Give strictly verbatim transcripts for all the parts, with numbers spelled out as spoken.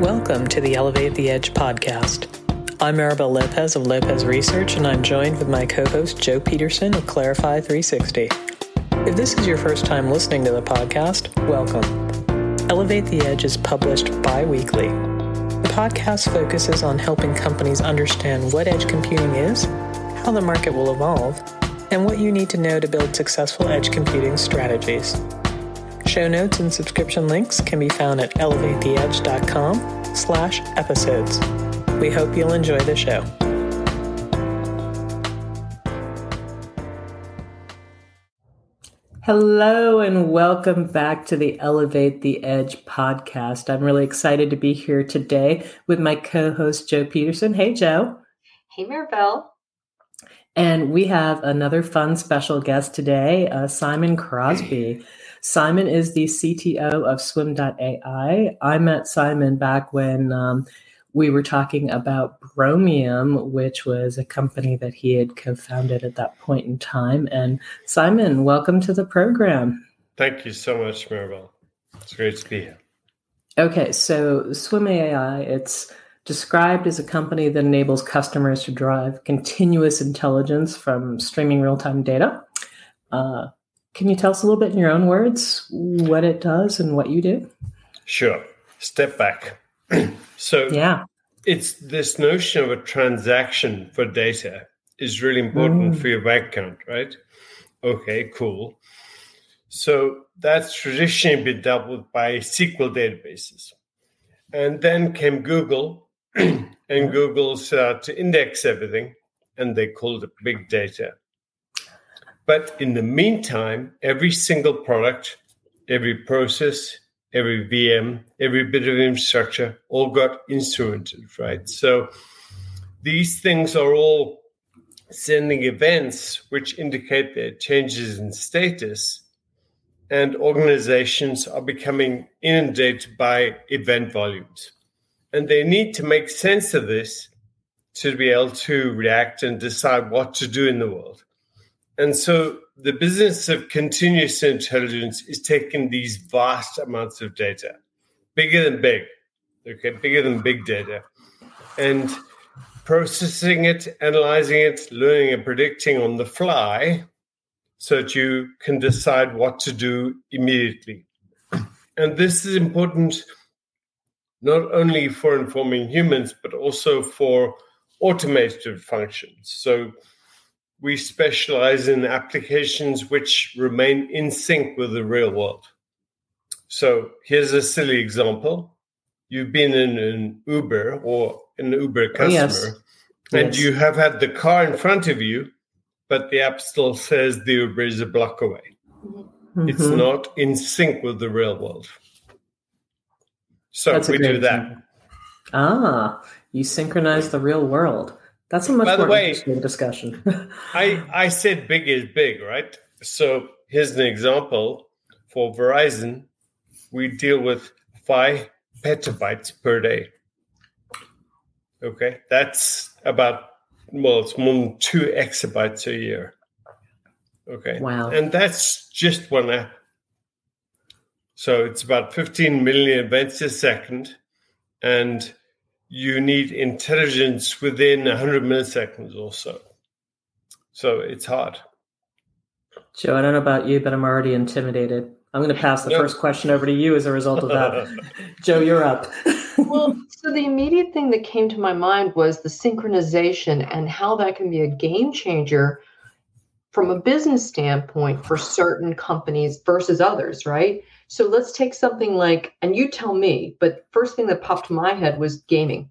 Welcome to the Elevate the Edge podcast. I'm Maribel Lopez of Lopez Research, and I'm joined with my co-host Jo Peterson of Clarify three sixty. If this is your first time listening to the podcast, welcome. Elevate the Edge is published bi-weekly. The podcast focuses on helping companies understand what edge computing is, how the market will evolve, and what you need to know to build successful edge computing strategies. Show notes and subscription links can be found at elevatetheedge.com slash episodes. We hope you'll enjoy the show. Hello and welcome back to the Elevate the Edge podcast. I'm really excited to be here today with my co-host, Jo Peterson. Hey, Jo. Hey, Maribel. And we have another fun special guest today, uh, Simon Crosby. Simon is the C T O of Swim dot A I. I met Simon back when um, we were talking about Bromium, which was a company that he had co-founded at that point in time. And Simon, welcome to the program. Thank you so much, Maribel. It's great to be here. Okay, so Swim dot A I, it's described as a company that enables customers to drive continuous intelligence from streaming real-time data. Uh, can you tell us a little bit in your own words what it does and what you do? Sure. Step back. So yeah, it's this notion of a transaction for data is really important mm. for your bank account, right? Okay, cool. So that's traditionally been dealt with by S Q L databases. And then came Google. And Google started to index everything, and they called it big data. But in the meantime, every single product, every process, every V M, every bit of infrastructure all got instrumented, right? So these things are all sending events which indicate their changes in status, and organizations are becoming inundated by event volumes. And they need to make sense of this to be able to react and decide what to do in the world. And so the business of continuous intelligence is taking these vast amounts of data, bigger than big, okay, bigger than big data, and processing it, analyzing it, learning and predicting on the fly so that you can decide what to do immediately. And this is important not only for informing humans, but also for automated functions. So we specialize in applications which remain in sync with the real world. So here's a silly example. You've been in an Uber or an Uber customer, yes. and yes. you have had the car in front of you, but the app still says the Uber is a block away. Mm-hmm. It's not in sync with the real world. So That's we do that. Thing. Ah, you synchronize the real world. That's a much By more the way, interesting discussion. I, I said big is big, right? So here's an example. For Verizon, we deal with five petabytes per day. Okay, that's about, well, it's more than two exabytes a year. Okay. Wow. And that's just one app. So it's about fifteen million events a second, and you need intelligence within one hundred milliseconds or so. So it's hard. Joe, I don't know about you, but I'm already intimidated. I'm going to pass the no. first question over to you as a result of that. Joe, you're up. Well, so the immediate thing that came to my mind was the synchronization and how that can be a game changer from a business standpoint for certain companies versus others, right? So let's take something like, and you tell me, but first thing that popped to my head was gaming.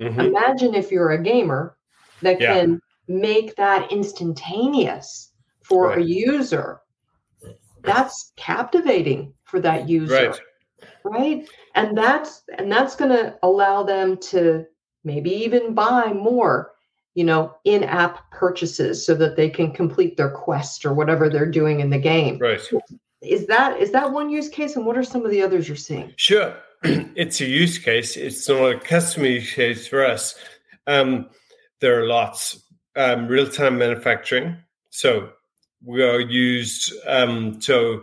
Mm-hmm. Imagine if you're a gamer that yeah. can make that instantaneous for right. a user. That's captivating for that user, right? right? And that's and that's going to allow them to maybe even buy more, you know, in-app purchases so that they can complete their quest or whatever they're doing in the game. Right. Is that is that one use case, and what are some of the others you're seeing? Sure. It's a use case. It's not a customer use case for us. Um, there are lots. Um, real-time manufacturing. So we are used um, to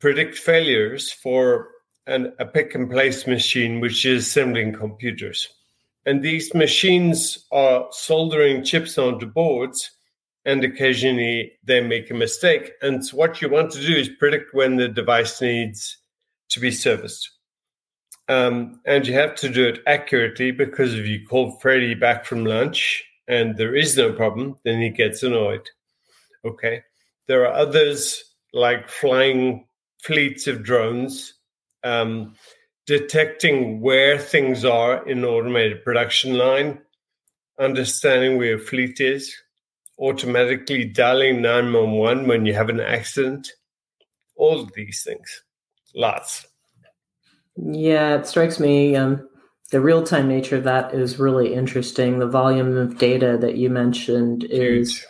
predict failures for and a pick-and-place machine, which is assembling computers. And these machines are soldering chips onto boards, and occasionally they make a mistake. And so what you want to do is predict when the device needs to be serviced. Um, and you have to do it accurately, because if you call Freddy back from lunch and there is no problem, then he gets annoyed. Okay. There are others, like flying fleets of drones, um, detecting where things are in an automated production line, understanding where a fleet is, automatically dialing nine one one when you have an accident, all of these things, lots. Yeah, it strikes me, um, the real-time nature of that is really interesting. The volume of data that you mentioned is Huge.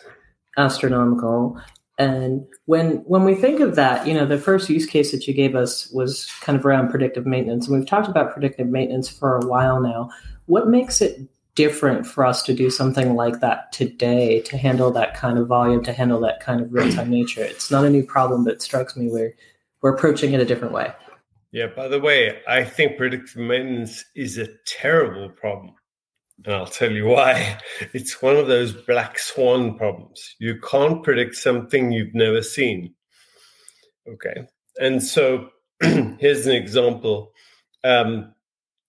astronomical. And when when we think of that, you know, the first use case that you gave us was kind of around predictive maintenance. And we've talked about predictive maintenance for a while now. What makes it different for us to do something like that today, to handle that kind of volume, to handle that kind of real-time nature? It's not a new problem, but it strikes me we're, we're approaching it a different way. Yeah, by the way, I think predictive maintenance is a terrible problem. And I'll tell you why. It's one of those black swan problems. You can't predict something you've never seen. Okay. And so here's an example. Um,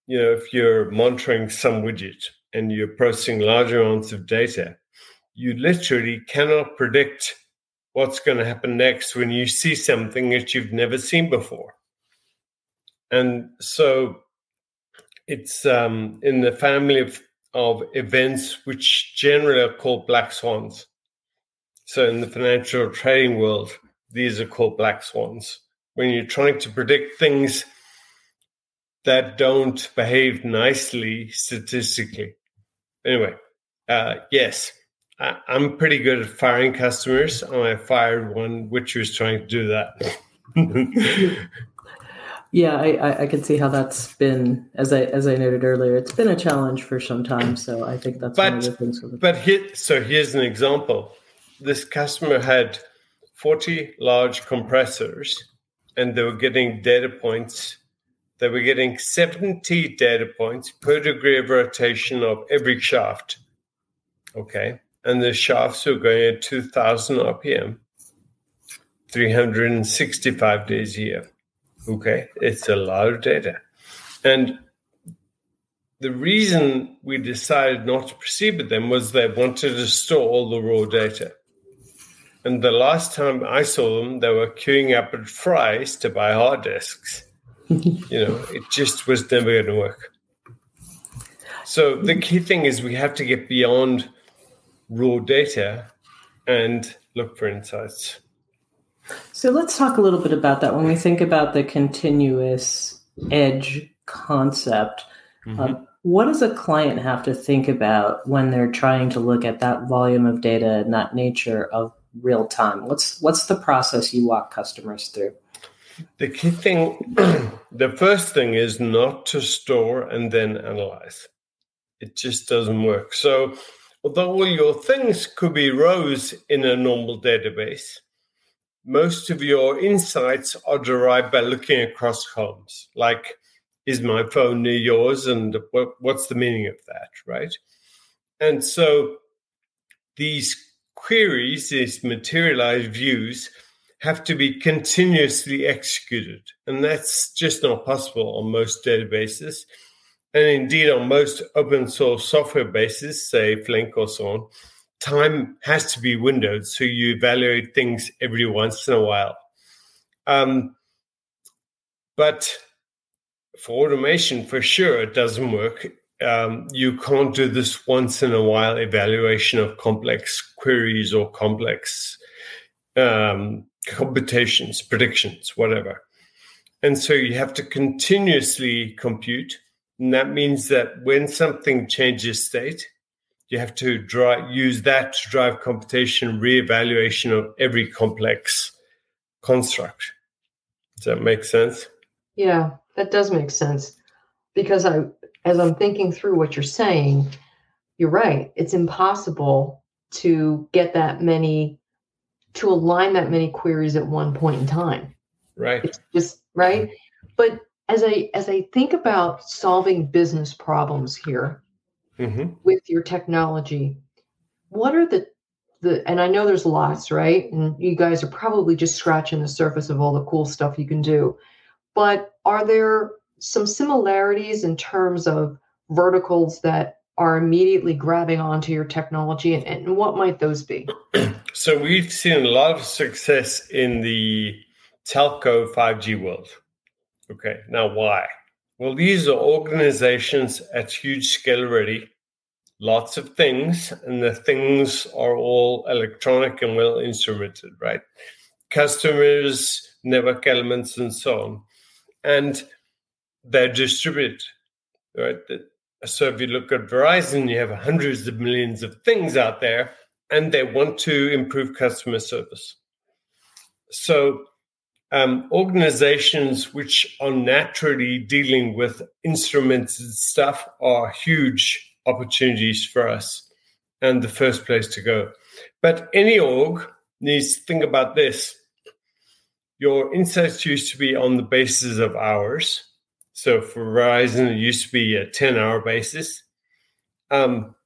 you know, if you're monitoring some widget and you're processing large amounts of data, you literally cannot predict what's going to happen next when you see something that you've never seen before. And so it's um, in the family of of events which generally are called black swans. So in the financial trading world, these are called black swans. When you're trying to predict things that don't behave nicely statistically. Anyway, uh, yes, I, I'm pretty good at firing customers. I fired one which was trying to do that. Yeah, I, I can see how that's been, as I as I noted earlier, it's been a challenge for some time. So I think that's but, one of the things. With but here, so here's an example. This customer had forty large compressors, and they were getting data points. They were getting seventy data points per degree of rotation of every shaft. Okay. And the shafts were going at two thousand R P M, three hundred sixty-five days a year. Okay, it's a lot of data. And the reason we decided not to proceed with them was they wanted to store all the raw data. And the last time I saw them, they were queuing up at Fry's to buy hard disks. You know, it just was never going to work. So the key thing is we have to get beyond raw data and look for insights. So let's talk a little bit about that. When we think about the continuous edge concept, mm-hmm. uh, what does a client have to think about when they're trying to look at that volume of data and that nature of real time? What's what's the process you walk customers through? The key thing, the first thing is not to store and then analyze. It just doesn't work. So although all your things could be rows in a normal database, most of your insights are derived by looking across columns, like, is my phone near yours? And what, what's the meaning of that, right? And so these queries, these materialized views, have to be continuously executed. And that's just not possible on most databases. And indeed, on most open source software bases, say Flink or so on, time has to be windowed, so you evaluate things every once in a while. Um, but for automation, for sure, it doesn't work. Um, you can't do this once in a while evaluation of complex queries or complex um, computations, predictions, whatever. And so you have to continuously compute, and that means that when something changes state, you have to drive, use that to drive computation, reevaluation of every complex construct. Does that make sense? Yeah, that does make sense. Because I, as I'm thinking through what you're saying, you're right. It's impossible to get that many, to align that many queries at one point in time. Right. It's just, right? But as I as I think about solving business problems here mm-hmm. with your technology, what are the the and I know there's lots, right? And you guys are probably just scratching the surface of all the cool stuff you can do. But are there some similarities in terms of verticals that are immediately grabbing onto your technology, and, and what might those be? So we've seen a lot of success in the telco five G world. Okay, now why? Well, these are organizations at huge scale already, lots of things, and the things are all electronic and well instrumented, right? Customers, network elements, and so on. And they're distributed, right? So if you look at Verizon, you have hundreds of millions of things out there, and they want to improve customer service. So um, organizations which are naturally dealing with instrumented stuff are huge opportunities for us and the first place to go. But any org needs to think about this. Your insights used to be on the basis of hours. So for Verizon, it used to be a ten-hour basis. Um,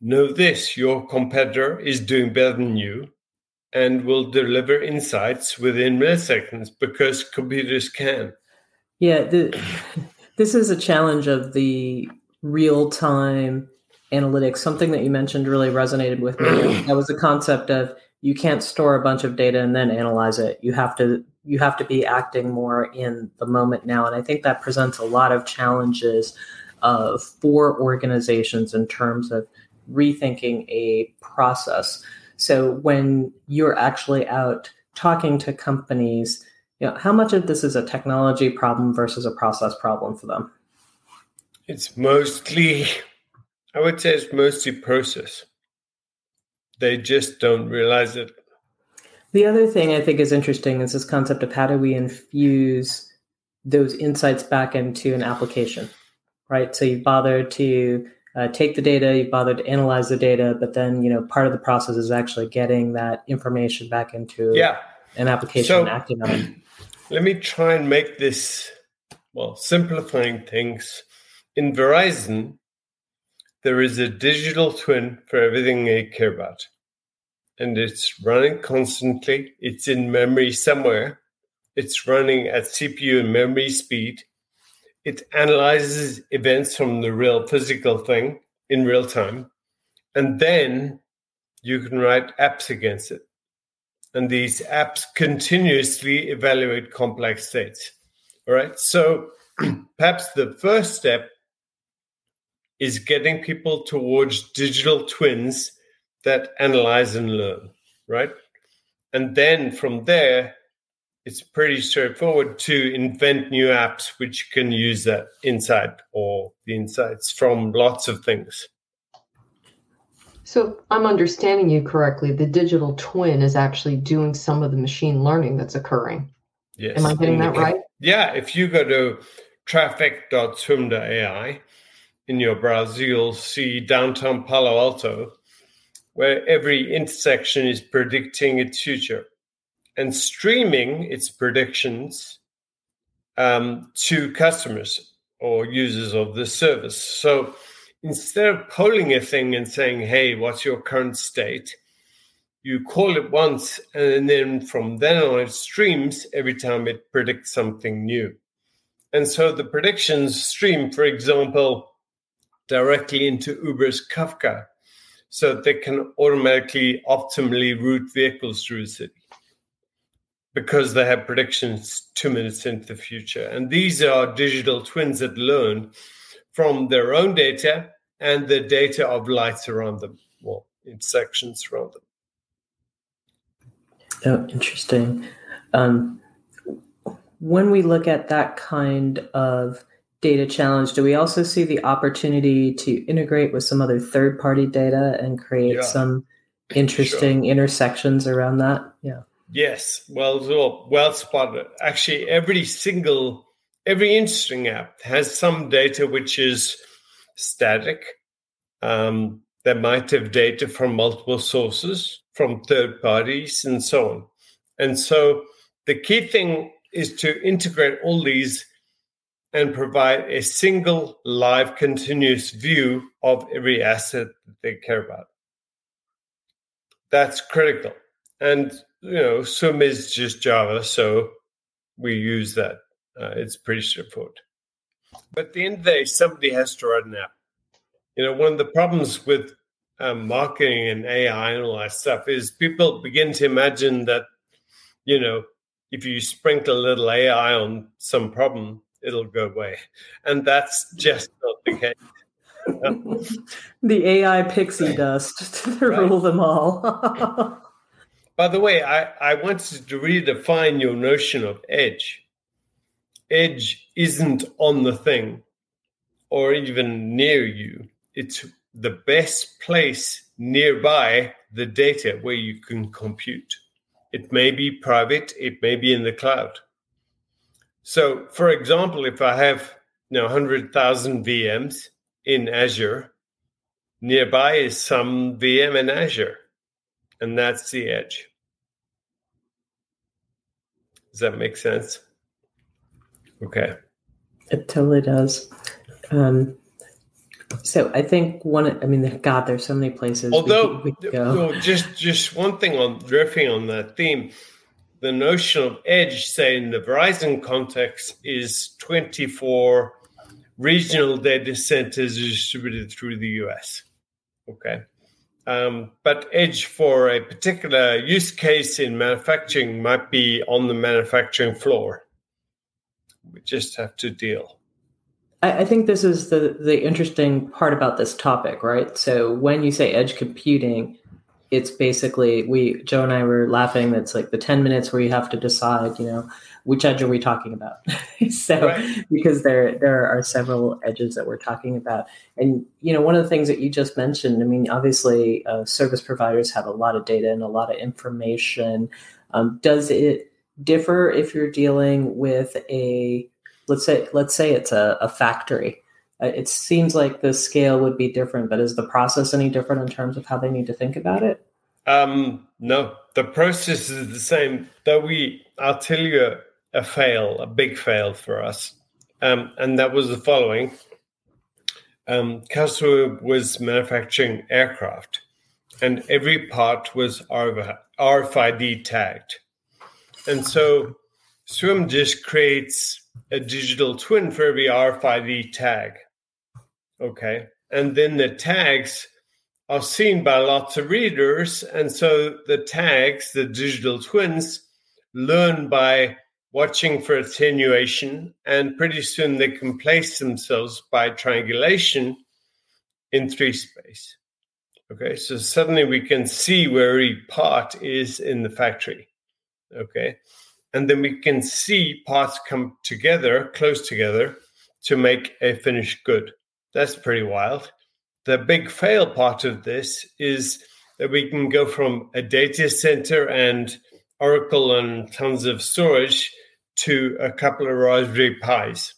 know this, your competitor is doing better than you and will deliver insights within milliseconds because computers can. Yeah, the, this is a challenge of the real-time analytics. Something that you mentioned really resonated with me. That was the concept of you can't store a bunch of data and then analyze it. You have to... You have to be acting more in the moment now. And I think that presents a lot of challenges uh, for organizations in terms of rethinking a process. So when you're actually out talking to companies, you know, how much of this is a technology problem versus a process problem for them? It's mostly, I would say it's mostly process. They just don't realize it. The other thing I think is interesting is this concept of how do we infuse those insights back into an application, right? So you bothered to uh, take the data, you bothered to analyze the data, but then, you know, part of the process is actually getting that information back into yeah. an application so, and acting on it. Let me try and make this, well, simplifying things. In Verizon, there is a digital twin for everything they care about. And it's running constantly. It's in memory somewhere. It's running at C P U and memory speed. It analyzes events from the real physical thing in real time. And then you can write apps against it. And these apps continuously evaluate complex states. All right. So perhaps the first step is getting people towards digital twins that analyze and learn, right? And then from there, it's pretty straightforward to invent new apps which can use that insight or the insights from lots of things. So I'm understanding you correctly. The digital twin is actually doing some of the machine learning that's occurring. Yes. Am I getting that right? Yeah. If you go to traffic dot swim dot A I in your browser, you'll see downtown Palo Alto, where every intersection is predicting its future and streaming its predictions um, to customers or users of the service. So instead of polling a thing and saying, hey, what's your current state? You call it once, and then from then on, it streams every time it predicts something new. And so the predictions stream, for example, directly into Uber's Kafka, so they can automatically, optimally route vehicles through the city because they have predictions two minutes into the future. And these are digital twins that learn from their own data and the data of lights around them, or intersections around them. Oh, interesting. Um, when we look at that kind of data challenge, do we also see the opportunity to integrate with some other third-party data and create yeah. some interesting sure. intersections around that? Yeah. Yes. Well, well spotted. Actually, every single, every interesting app has some data which is static. Um, they might have data from multiple sources, from third parties, and so on. And so the key thing is to integrate all these and provide a single live continuous view of every asset that they care about. That's critical. And, you know, Swim is just Java, so we use that. Uh, it's pretty straightforward. But at the end of the day, somebody has to write an app. You know, one of the problems with um, marketing and A I and all that stuff is people begin to imagine that, you know, if you sprinkle a little A I on some problem, it'll go away. And that's just not the case. The A I pixie dust to right. rule them all. By the way, I, I wanted to redefine your notion of edge. Edge isn't on the thing or even near you. It's the best place nearby the data where you can compute. It may be private. It may be in the cloud. So, for example, if I have you know, one hundred thousand V Ms in Azure, nearby is some V M in Azure, and that's the edge. Does that make sense? Okay. It totally does. Um, so I think one, I mean, God, there's so many places. Although, we could, we could go. No, just, just one thing on riffing on that theme. The notion of edge, say, in the Verizon context, is twenty-four regional data centers distributed through the U S. Okay. Um, but edge for a particular use case in manufacturing might be on the manufacturing floor. We just have to deal. I, I think this is the, the interesting part about this topic, right? So when you say edge computing, it's basically, we, Joe and I were laughing, that's like the ten minutes where you have to decide, you know, which edge are we talking about? so right. Because there there are several edges that we're talking about. And, you know, one of the things that you just mentioned, I mean, obviously uh, service providers have a lot of data and a lot of information. Um, does it differ if you're dealing with a, let's say, let's say it's a, a factory? It seems like the scale would be different, but is the process any different in terms of how they need to think about it? Um, no, the process is the same. Though we, I'll tell you a, a fail, a big fail for us, um, and that was the following. Um, Caswell was manufacturing aircraft, and every part was R F I D tagged. And so Swim just creates a digital twin for every R F I D tag. Okay. And then the tags are seen by lots of readers. And so the tags, the digital twins, learn by watching for attenuation. And pretty soon they can place themselves by triangulation in three space. Okay. So suddenly we can see where every part is in the factory. Okay. And then we can see parts come together, close together, to make a finished good. That's pretty wild. The big fail part of this is that we can go from a data center and Oracle and tons of storage to a couple of Raspberry Pis.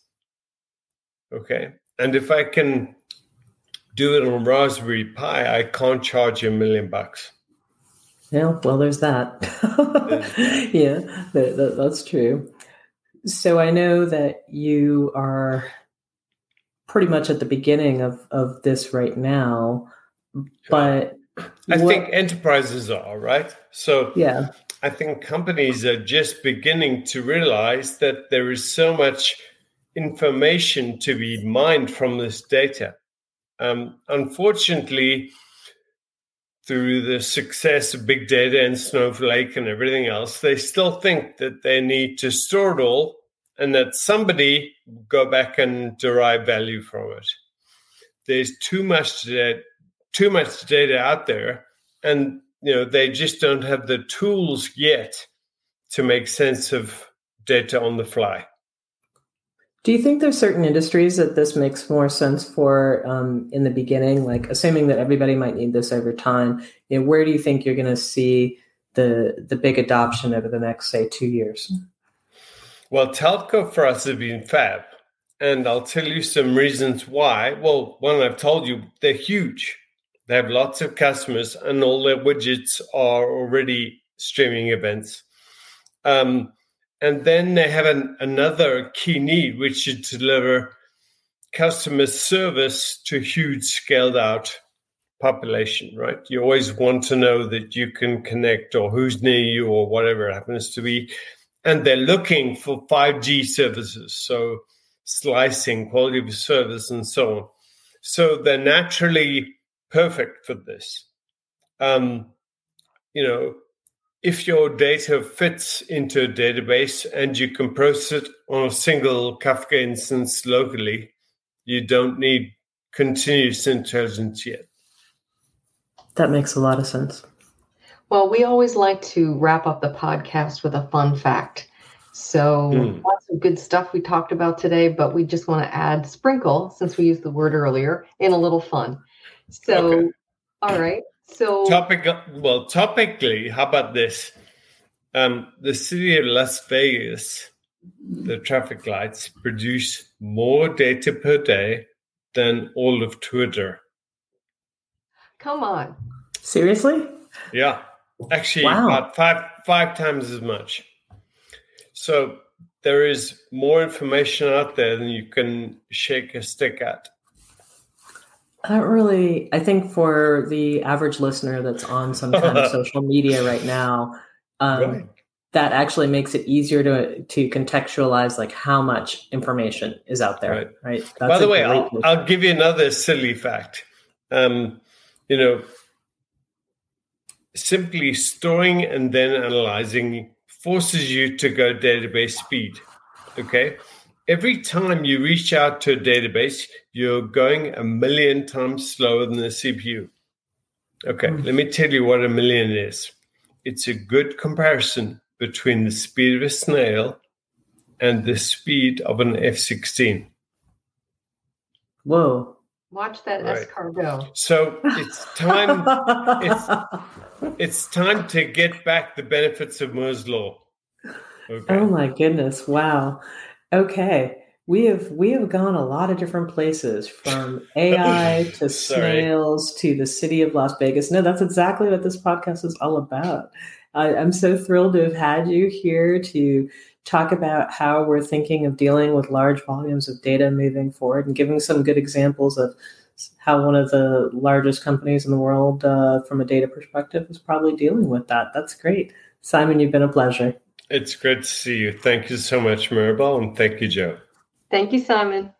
Okay. And if I can do it on Raspberry Pi, I can't charge a million bucks. Yeah, well, there's that. yeah, that, that, that's true. So I know that you are pretty much at the beginning of, of this right now, but I what... think enterprises are, right? So yeah. I think companies are just beginning to realize that there is so much information to be mined from this data. Um, unfortunately, through the success of big data and Snowflake and everything else, they still think that they need to store it all and that somebody will go back and derive value from it. There's too much data, too much data out there, and you know they just don't have the tools yet to make sense of data on the fly. Do you think there's certain industries that this makes more sense for um, in the beginning? Like, assuming that everybody might need this over time, you know, where do you think you're going to see the the big adoption over the next, say, two years? Well, telco for us has been fab, and I'll tell you some reasons why. Well, one I've told you, they're huge. They have lots of customers, and all their widgets are already streaming events. Um, And then they have an, another key need, which is to deliver customer service to huge scaled out population, right? You always want to know that you can connect or who's near you or whatever it happens to be. And they're looking for five G services, so slicing, quality of service, and so on. So they're naturally perfect for this. Um, you know, if your data fits into a database and you can process it on a single Kafka instance locally, you don't need continuous intelligence yet. That makes a lot of sense. Well, we always like to wrap up the podcast with a fun fact. So mm. lots of good stuff we talked about today, but we just want to add sprinkle, since we used the word earlier, and a little fun. So, okay. All right. So Topic, well, topically, how about this? Um, the city of Las Vegas, the traffic lights produce more data per day than all of Twitter. Come on. Seriously? Yeah. Actually, wow. about five five times as much. So there is more information out there than you can shake a stick at. That really, I think for the average listener that's on some kind of social media right now, um, really? that actually makes it easier to to contextualize like how much information is out there. Right. right? That's By the way, I'll, I'll give you another silly fact. Um, you know, simply storing and then analyzing forces you to go database speed, okay? Every time you reach out to a database, you're going a million times slower than the C P U. Okay, mm-hmm. let me tell you what a million is. It's a good comparison between the speed of a snail and the speed of an F sixteen. Whoa. Watch that right. S-car go. So it's time it's, it's time to get back the benefits of Moore's Law. Okay. Oh my goodness. Wow. Okay. We have we have gone a lot of different places, from A I to snails to the city of Las Vegas. No, that's exactly what this podcast is all about. I, I'm so thrilled to have had you here to talk about how we're thinking of dealing with large volumes of data moving forward, and giving some good examples of how one of the largest companies in the world uh, from a data perspective is probably dealing with that. That's great. Simon, you've been a pleasure. It's great to see you. Thank you so much, Maribel, and thank you, Jo. Thank you, Simon.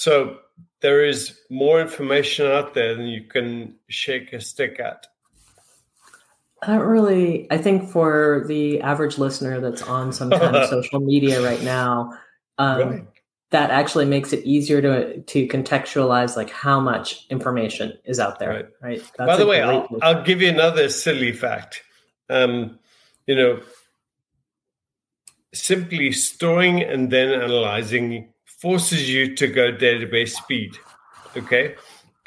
So there is more information out there than you can shake a stick at. That really, I think for the average listener that's on some kind of social media right now, um, really? that actually makes it easier to to contextualize like how much information is out there. Right. right? That's By the way, I'll, I'll give you another silly fact. Um, you know, simply storing and then analyzing forces you to go database speed, okay?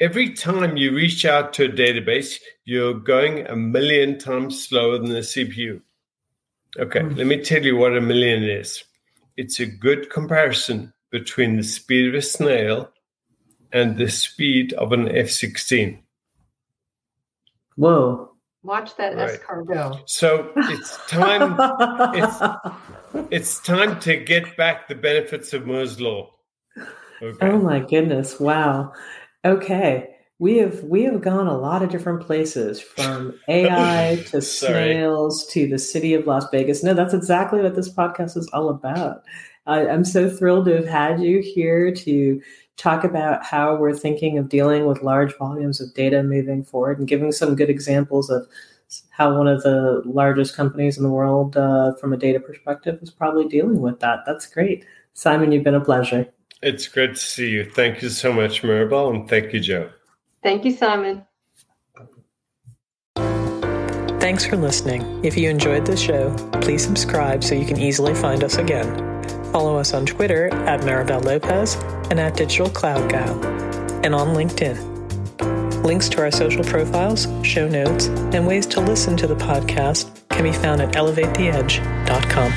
Every time you reach out to a database, you're going a million times slower than the C P U. Okay, mm-hmm. let me tell you what a million is. It's a good comparison between the speed of a snail and the speed of an F sixteen. Whoa. Watch that right. S-car go. So it's time it's, it's time to get back the benefits of Moore's Law. Okay. Oh my goodness. Wow. Okay. We have we have gone a lot of different places, from A I to snails to the city of Las Vegas. No, that's exactly what this podcast is all about. I, I'm so thrilled to have had you here to talk about how we're thinking of dealing with large volumes of data moving forward, and giving some good examples of how one of the largest companies in the world uh, from a data perspective is probably dealing with that. That's great. Simon, you've been a pleasure. It's great to see you. Thank you so much, Maribel, and thank you, Jo. Thank you, Simon. Thanks for listening. If you enjoyed this show, please subscribe so you can easily find us again. Follow us on Twitter at Maribel Lopez and at Digital Cloud Gal, and on LinkedIn. Links to our social profiles, show notes, and ways to listen to the podcast can be found at elevate the edge dot com.